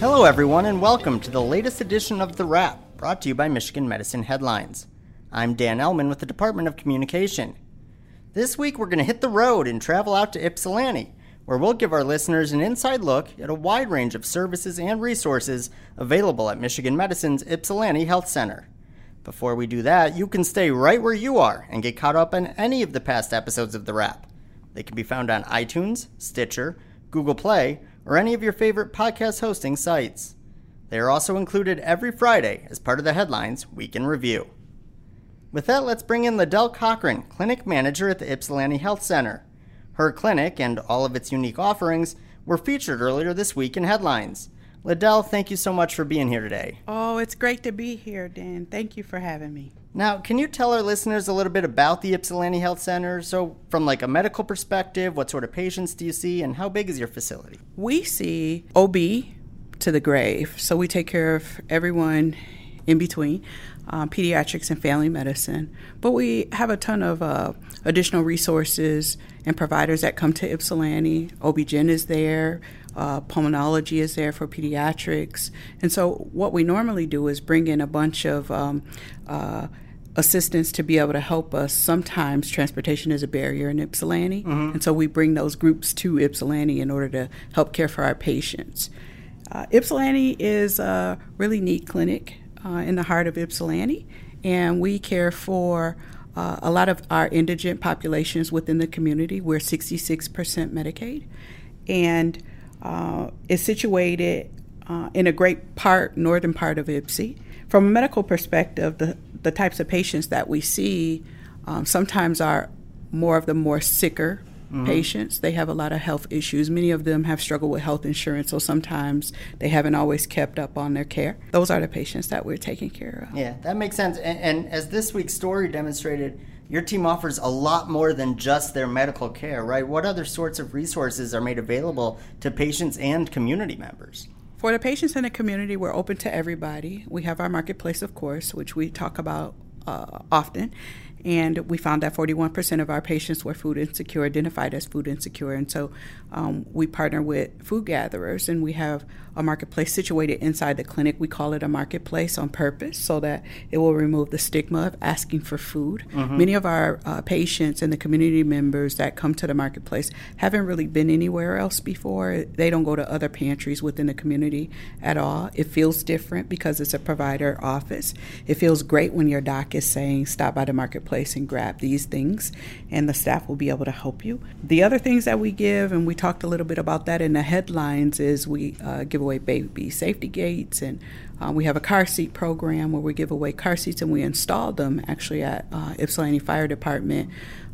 Hello everyone and welcome to the latest edition of The Wrap, brought to you by Michigan Medicine Headlines. I'm Dan Ellman with the Department of Communication. This week we're going to hit the road and travel out to Ypsilanti, where we'll give our listeners an inside look at a wide range of services and resources available at Michigan Medicine's Ypsilanti Health Center. Before we do that, you can stay right where you are and get caught up on any of the past episodes of The Wrap. They can be found on iTunes, Stitcher, Google Play, or any of your favorite podcast hosting sites. They are also included every Friday as part of the Headlines Week in Review. With that, let's bring in Liddell Cochran, clinic manager at the Ypsilanti Health Center. Her clinic and all of its unique offerings were featured earlier this week in Headlines. Liddell, thank you so much for being here today. Oh, it's great to be here, Dan. Thank you for having me. Now, can you tell our listeners a little bit about the Ypsilanti Health Center? So from like a medical perspective, what sort of patients do you see and how big is your facility? We see OB to the grave. So we take care of everyone in between, pediatrics and family medicine. But we have a ton of additional resources and providers that come to Ypsilanti. OB-GYN is there. Pulmonology is there for pediatrics. And so what we normally do is bring in a bunch of assistants to be able to help us. Sometimes transportation is a barrier in Ypsilanti, and so we bring those groups to Ypsilanti in order to help care for our patients. Ypsilanti is a really neat clinic in the heart of Ypsilanti, and we care for a lot of our indigent populations within the community. We're 66% Medicaid, and it's situated in a great part, northern part of Ypsi. From a medical perspective, the types of patients that we see sometimes are more sicker patients. They have a lot of health issues. Many of them have struggled with health insurance, so sometimes they haven't always kept up on their care. Those are the patients that we're taking care of. Yeah, that makes sense. And as this week's story demonstrated, your team offers a lot more than just their medical care, right? What other sorts of resources are made available to patients and community members? For the patients in the community, we're open to everybody. We have our marketplace, of course, which we talk about often. And we found that 41% of our patients were food insecure, identified as food insecure. And so we partner with food gatherers, and we have a marketplace situated inside the clinic. We call it a marketplace on purpose so that it will remove the stigma of asking for food. Many of our patients and the community members that come to the marketplace haven't really been anywhere else before. They don't go to other pantries within the community at all. It feels different because it's a provider office. It feels great when your doc is saying, stop by the marketplace and grab these things, and the staff will be able to help you. The other things that we give, and we talked a little bit about that in the headlines, is we give away baby safety gates, and we have a car seat program where we give away car seats, and we install them actually at Ypsilanti Fire Department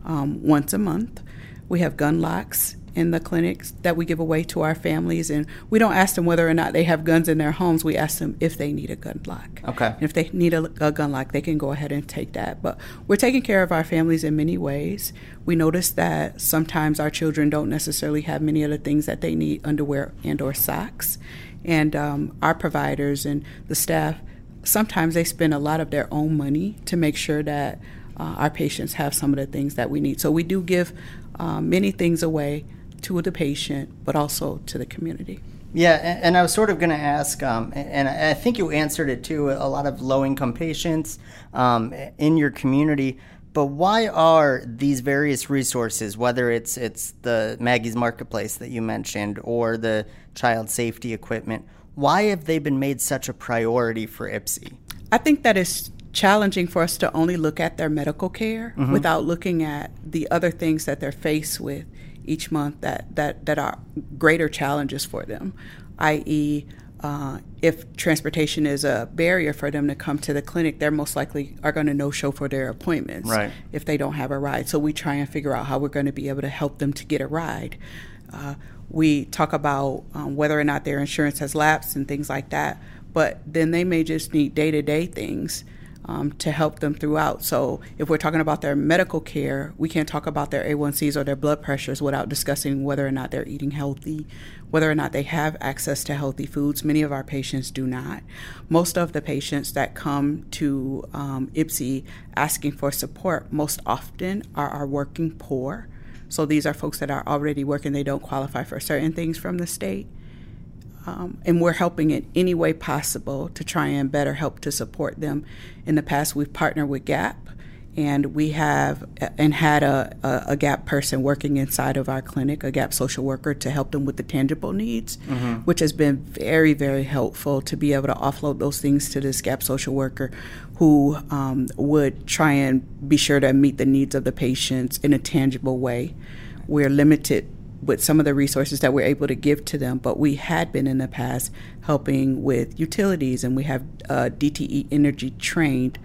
once a month. We have gun locks in the clinics that we give away to our families, and we don't ask them whether or not they have guns in their homes. We ask them if they need a gun lock. Okay. And if they need a gun lock, they can go ahead and take that. But we're taking care of our families in many ways. We notice that sometimes our children don't necessarily have many of the things that they need, underwear and or socks. And our providers and the staff, sometimes they spend a lot of their own money to make sure that our patients have some of the things that we need. So we do give many things away to the patient, but also to the community. Yeah, and I was sort of going to ask, and I think you answered it too, a lot of low-income patients in your community, but why are these various resources, whether it's the Maggie's Marketplace that you mentioned or the child safety equipment, why have they been made such a priority for Ypsi? I think that is challenging for us to only look at their medical care without looking at the other things that they're faced with each month that are greater challenges for them, i.e., if transportation is a barrier for them to come to the clinic, they're most likely are going to no-show for their appointments if they don't have a ride. So we try and figure out how we're going to be able to help them to get a ride. We talk about whether or not their insurance has lapsed and things like that, but then they may just need day-to-day things to help them throughout. So if we're talking about their medical care, we can't talk about their A1Cs or their blood pressures without discussing whether or not they're eating healthy, whether or not they have access to healthy foods. Many of our patients do not. Most of the patients that come to Ypsi asking for support most often are working poor. So these are folks that are already working. They don't qualify for certain things from the state. And we're helping in any way possible to try and better help to support them. In the past, we've partnered with GAP, and we have and had a GAP person working inside of our clinic, a GAP social worker, to help them with the tangible needs, mm-hmm. which has been very, very helpful to be able to offload those things to this GAP social worker who would try and be sure to meet the needs of the patients in a tangible way. We're limited with some of the resources that we're able to give to them, but we had been in the past helping with utilities, and we have DTE Energy trained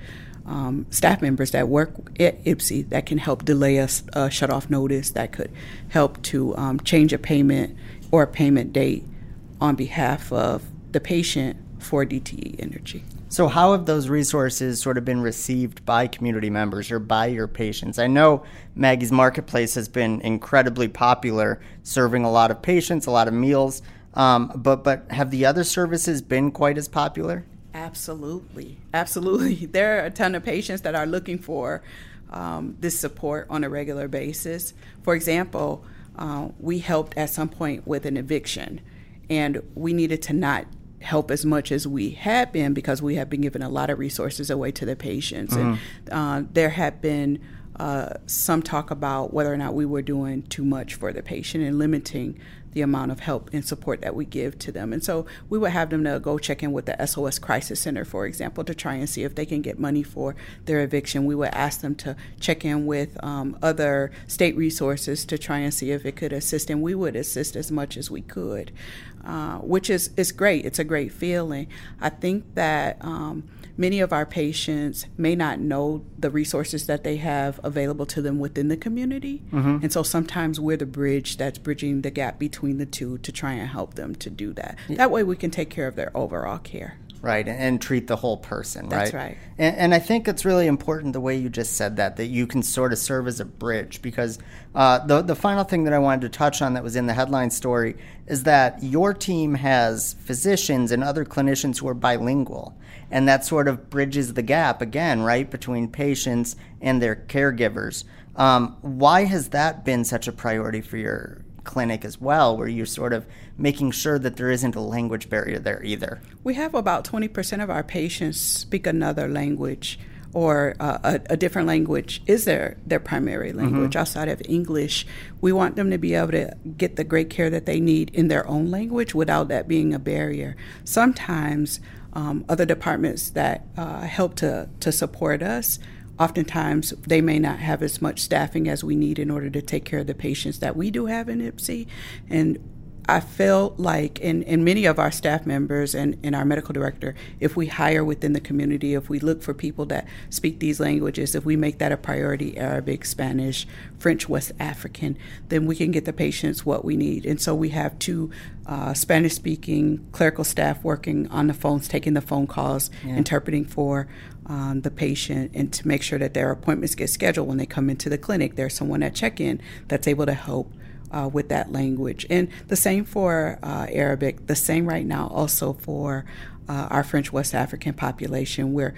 staff members that work at Ypsi that can help delay a shutoff notice, that could help to change a payment or a payment date on behalf of the patient for DTE Energy. So how have those resources sort of been received by community members or by your patients? I know Maggie's Marketplace has been incredibly popular, serving a lot of patients, a lot of meals, but have the other services been quite as popular? Absolutely. There are a ton of patients that are looking for this support on a regular basis. For example, we helped at some point with an eviction, and we needed to not help as much as we had been because we have been giving a lot of resources away to the patients. Mm-hmm. And there had been some talk about whether or not we were doing too much for the patient and limiting the amount of help and support that we give to them. And so we would have them to go check in with the SOS Crisis Center, for example, to try and see if they can get money for their eviction. We would ask them to check in with other state resources to try and see if it could assist, and we would assist as much as we could, which is great. It's a great feeling. I think that many of our patients may not know the resources that they have available to them within the community, mm-hmm. and so sometimes we're the bridge that's bridging the gap between the two to try and help them to do that. That way we can take care of their overall care. Right, and treat the whole person, right? That's right. And I think it's really important the way you just said that you can sort of serve as a bridge, because the final thing that I wanted to touch on that was in the headline story is that your team has physicians and other clinicians who are bilingual, and that sort of bridges the gap again, right, between patients and their caregivers. Why has that been such a priority for your clinic as well, where you're sort of making sure that there isn't a language barrier there either? We have about 20% of our patients speak another language or a different language is their primary language. Mm-hmm. Outside of English, we want them to be able to get the great care that they need in their own language without that being a barrier. Sometimes other departments that help to support us, oftentimes, they may not have as much staffing as we need in order to take care of the patients that we do have in Ypsi. And I feel like, and many of our staff members and our medical director, if we hire within the community, if we look for people that speak these languages, if we make that a priority, Arabic, Spanish, French, West African, then we can get the patients what we need. And so we have two Spanish-speaking clerical staff working on the phones, taking the phone calls, interpreting for the patient, and to make sure that their appointments get scheduled when they come into the clinic. There's someone at check-in that's able to help with that language. And the same for Arabic, the same right now also for our French West African population. We're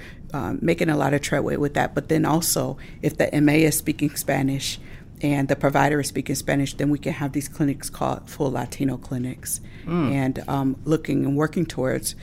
making a lot of treadway with that. But then also, if the MA is speaking Spanish and the provider is speaking Spanish, then we can have these clinics called full Latino clinics, and looking and working towards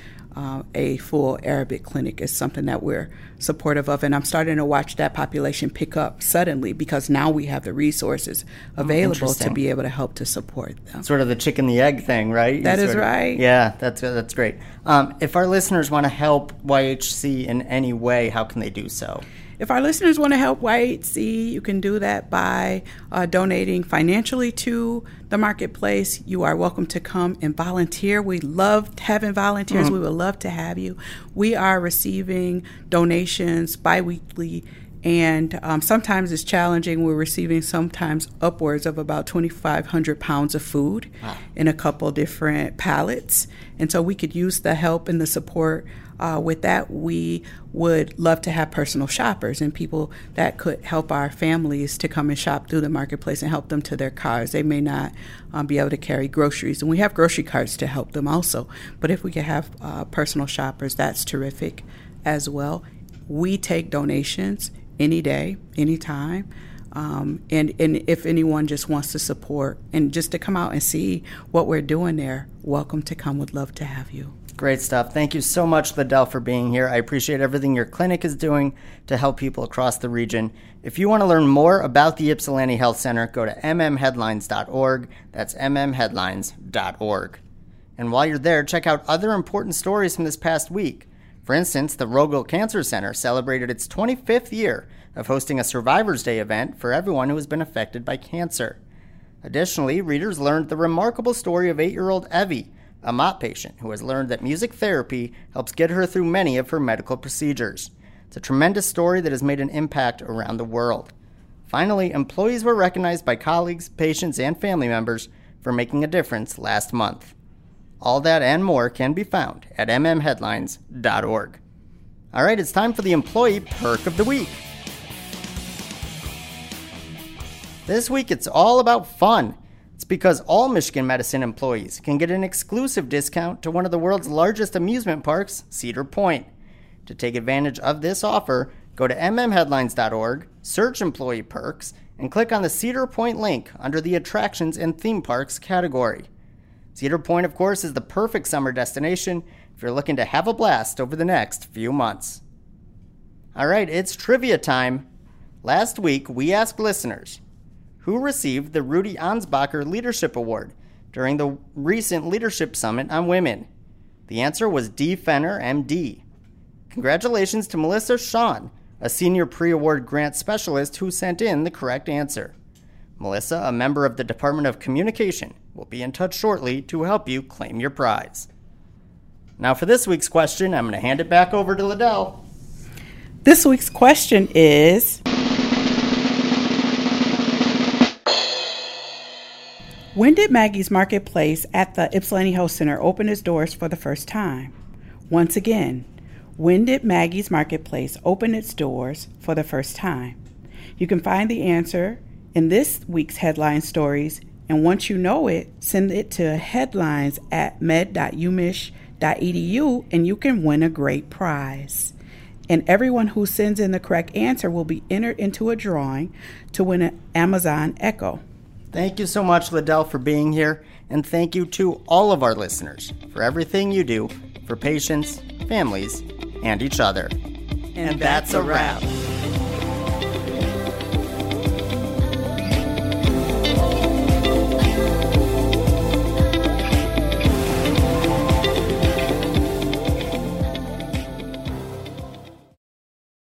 a full Arabic clinic is something that we're supportive of. And I'm starting to watch that population pick up suddenly because now we have the resources available to be able to help to support them. Sort of the chicken the egg thing, right? That is right. Yeah, that's great. If our listeners want to help YHC in any way, how can they do so? If our listeners want to help YHC, you can do that by donating financially to the marketplace. You are welcome to come and volunteer. We love having volunteers. Mm-hmm. We would love to have you. We are receiving donations biweekly, and sometimes it's challenging. We're receiving sometimes upwards of about 2,500 pounds of food in a couple different pallets. And so we could use the help and the support. With that, we would love to have personal shoppers and people that could help our families to come and shop through the marketplace and help them to their cars. They may not be able to carry groceries, and we have grocery carts to help them also. But if we could have personal shoppers, that's terrific as well. We take donations any day, any time. And if anyone just wants to support and just to come out and see what we're doing there, welcome to come. Would love to have you. Great stuff. Thank you so much, Liddell, for being here. I appreciate everything your clinic is doing to help people across the region. If you want to learn more about the Ypsilanti Health Center, go to mmheadlines.org. That's mmheadlines.org. And while you're there, check out other important stories from this past week. For instance, the Rogel Cancer Center celebrated its 25th year of hosting a Survivors Day event for everyone who has been affected by cancer. Additionally, readers learned the remarkable story of 8-year-old Evie, a MOP patient who has learned that music therapy helps get her through many of her medical procedures. It's a tremendous story that has made an impact around the world. Finally, employees were recognized by colleagues, patients, and family members for making a difference last month. All that and more can be found at mmheadlines.org. All right, it's time for the Employee Perk of the Week. This week, it's all about fun. It's because all Michigan Medicine employees can get an exclusive discount to one of the world's largest amusement parks, Cedar Point. To take advantage of this offer, go to mmheadlines.org, search Employee Perks, and click on the Cedar Point link under the Attractions and Theme Parks category. Cedar Point, of course, is the perfect summer destination if you're looking to have a blast over the next few months. All right, it's trivia time. Last week, we asked listeners, who received the Rudy Ansbacher Leadership Award during the recent Leadership Summit on Women? The answer was D. Fenner, MD. Congratulations to Melissa Sean, a senior pre-award grant specialist who sent in the correct answer. Melissa, a member of the Department of Communication, will be in touch shortly to help you claim your prize. Now for this week's question, I'm going to hand it back over to Liddell. This week's question is, when did Maggie's Marketplace at the Ypsilanti Health Center open its doors for the first time? Once again, when did Maggie's Marketplace open its doors for the first time? You can find the answer in this week's headline stories, and once you know it, send it to headlines@med.umich.edu and you can win a great prize. And everyone who sends in the correct answer will be entered into a drawing to win an Amazon Echo. Thank you so much, Liddell, for being here, and thank you to all of our listeners for everything you do for patients, families, and each other. And that's a wrap.